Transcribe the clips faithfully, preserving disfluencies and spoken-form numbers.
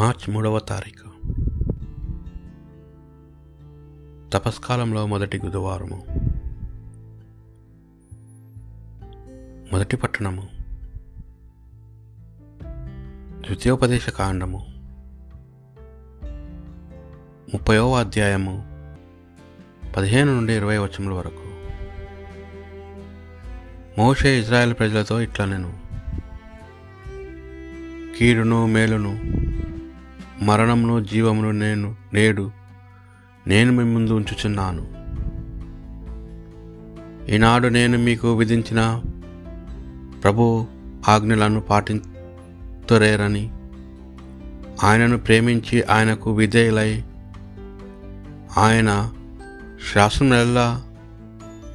మార్చి మూడవ తారీఖు తపస్కాలంలో మొదటి బుధవారము. మొదటి పట్టణము ద్వితీయోపదేశ కాండము ముప్పైవ అధ్యాయము పదిహేను నుండి ఇరవై వచనముల వరకు. మోషే ఇజ్రాయెల్ ప్రజలతో ఇట్లా నేను కీడును మేలును మరణమును జీవమును నేను నేడు నేను మీ ముందు ఉంచుచున్నాను. ఈనాడు నేను మీకు విధించిన ప్రభు ఆజ్ఞలను పాటింతురేరని, ఆయనను ప్రేమించి ఆయనకు విధేయులై ఆయన శాసనములెల్లా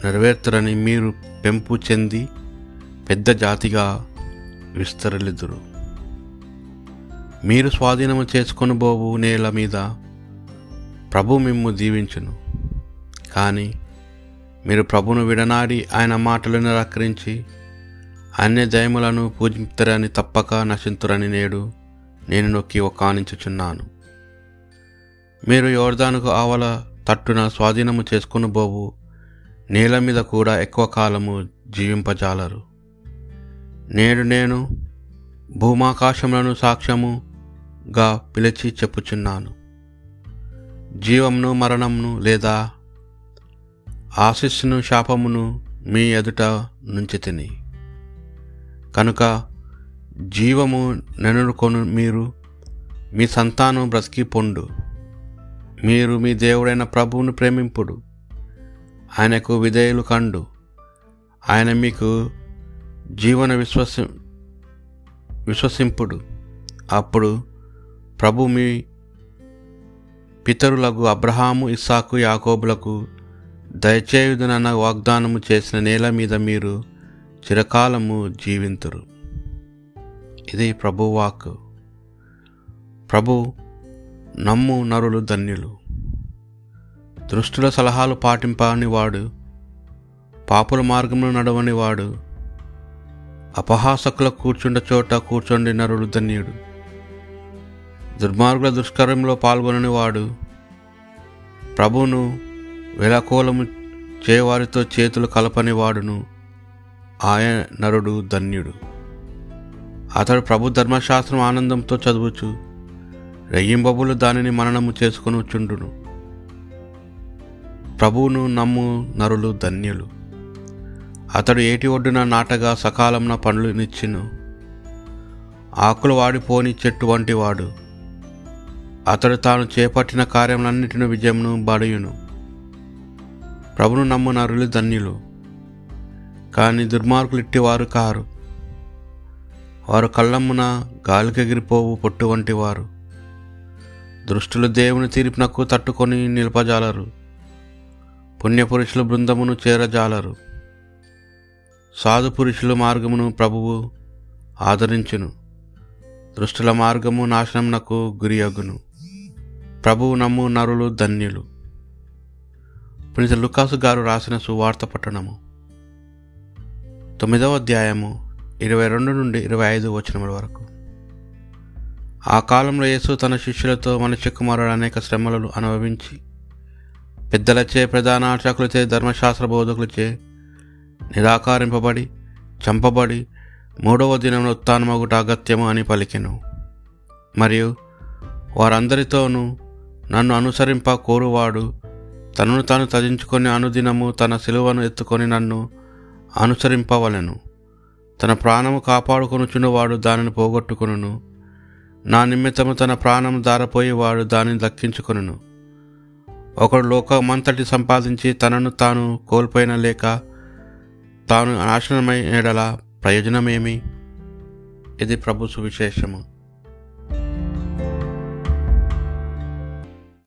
నెరవేర్తరని మీరు పెంపు చెంది పెద్ద జాతిగా విస్తరిల్లుదురు. మీరు స్వాధీనము చేసుకొని బోవు నేల మీద ప్రభు మిమ్ము దీవించును. కానీ మీరు ప్రభును విడనాడి ఆయన మాటలను నిరాకరించి అన్య దైవములను పూజింతురని తప్పక నశింతురని నేడు నేను నొక్కి ఒకానించుచున్నాను. మీరు యోర్దానుకు ఆవల తట్టున స్వాధీనము చేసుకుని బోవు నేల మీద కూడా ఎక్కువ కాలము జీవింపజాలరు. నేడు నేను భూమాకాశములను సాక్ష్యముగా పిలిచి చెప్పుచున్నాను. జీవమును మరణమును లేదా ఆశీస్సును శాపమును మీ ఎదుట నుంచి తిని, కనుక జీవము నెనురుకొను మీరు మీ సంతానం బ్రతికి పొండు. మీరు మీ దేవుడైన ప్రభువును ప్రేమింపుడు, ఆయనకు విధేయులు కండు. ఆయన మీకు జీవన విశ్వసి విశ్వసింపుడు అప్పుడు ప్రభు మీ పితరులకు అబ్రహాము ఇస్సాకు యాకోబులకు దయచేయుదునన్న వాగ్దానము చేసిన నేల మీద మీరు చిరకాలము జీవింతురు. ఇది ప్రభువాక్. ప్రభు నమ్ము నరులు ధన్యులు. దృష్టుల సలహాలు పాటింపని వాడు, పాపుల మార్గములు నడవని వాడు, అపహాసకుల కూర్చుండ చోట కూర్చుండి నరులు ధన్యుడు. దుర్మార్గుల దుష్కర్యంలో పాల్గొనని వాడు, ప్రభువును వెలకోలము చేవారితో చేతులు కలపని వాడును ఆయన నరుడు ధన్యుడు. అతడు ప్రభు ధర్మశాస్త్రం ఆనందంతో చదువుచు రెయ్యింబబులు దానిని మననము చేసుకుని చుండును. ప్రభువును నమ్ము నరులు ధన్యులు. అతడు ఏటి ఒడ్డున నాటగా సకాలంన పండ్లు నిచ్చెను. ఆకులు వాడిపోని చెట్టు వంటి వాడు. అతడు తాను చేపట్టిన కార్యములన్నిటిని విజయమును బడియును. ప్రభును నమ్ము నరులు ధన్యులు. కానీ దుర్మార్గులు ఇట్టివారు కారు. వారు కళ్ళమ్మున గాలికెగిరిపోవు పొట్టు వంటి వారు. దృష్టులు దేవుని తీర్పునకు తట్టుకొని నిలపజాలరు, పుణ్యపురుషుల బృందమును చేరజాలరు. సాధు పురుషుల మార్గమును ప్రభువు ఆదరించును, దృష్టుల మార్గము నాశనమునకు గురియగును. ప్రభువు నమ్ము నరులు ధన్యులు. పునీత లూకాసు గారు రాసిన సువార్త పట్టణము తొమ్మిదవ అధ్యాయము ఇరవై రెండు నుండి ఇరవై ఐదు వచనముల వరకు. ఆ కాలంలో యేసు తన శిష్యులతో, మనిషి కుమారుడు అనేక శ్రమలను అనుభవించి పెద్దలచే ప్రధాన అర్చకులచే ధర్మశాస్త్ర బోధకులచే నిరాకరింపబడి చంపబడి మూడవ దినమున ఉత్థానమగుట అగత్యము అని పలికెను. మరియు వారందరితోనూ నన్ను అనుసరింప కోరువాడు తనను తాను తజించుకొని అనుదినము తన సిలువను ఎత్తుకొని నన్ను అనుసరింపవలెను. తన ప్రాణము కాపాడుకొనుచున్నవాడు దానిని పోగొట్టుకొనును. నా నిమిత్తము తన ప్రాణం దారపోయేవాడు దానిని దక్కించుకొనును. ఒకడు లోకమంతటి సంపాదించి తనను తాను కోల్పోయిన లేక తాను నాశనమైన ఎడల ప్రయోజనమేమి? ఇది ప్రభు సువిశేషము.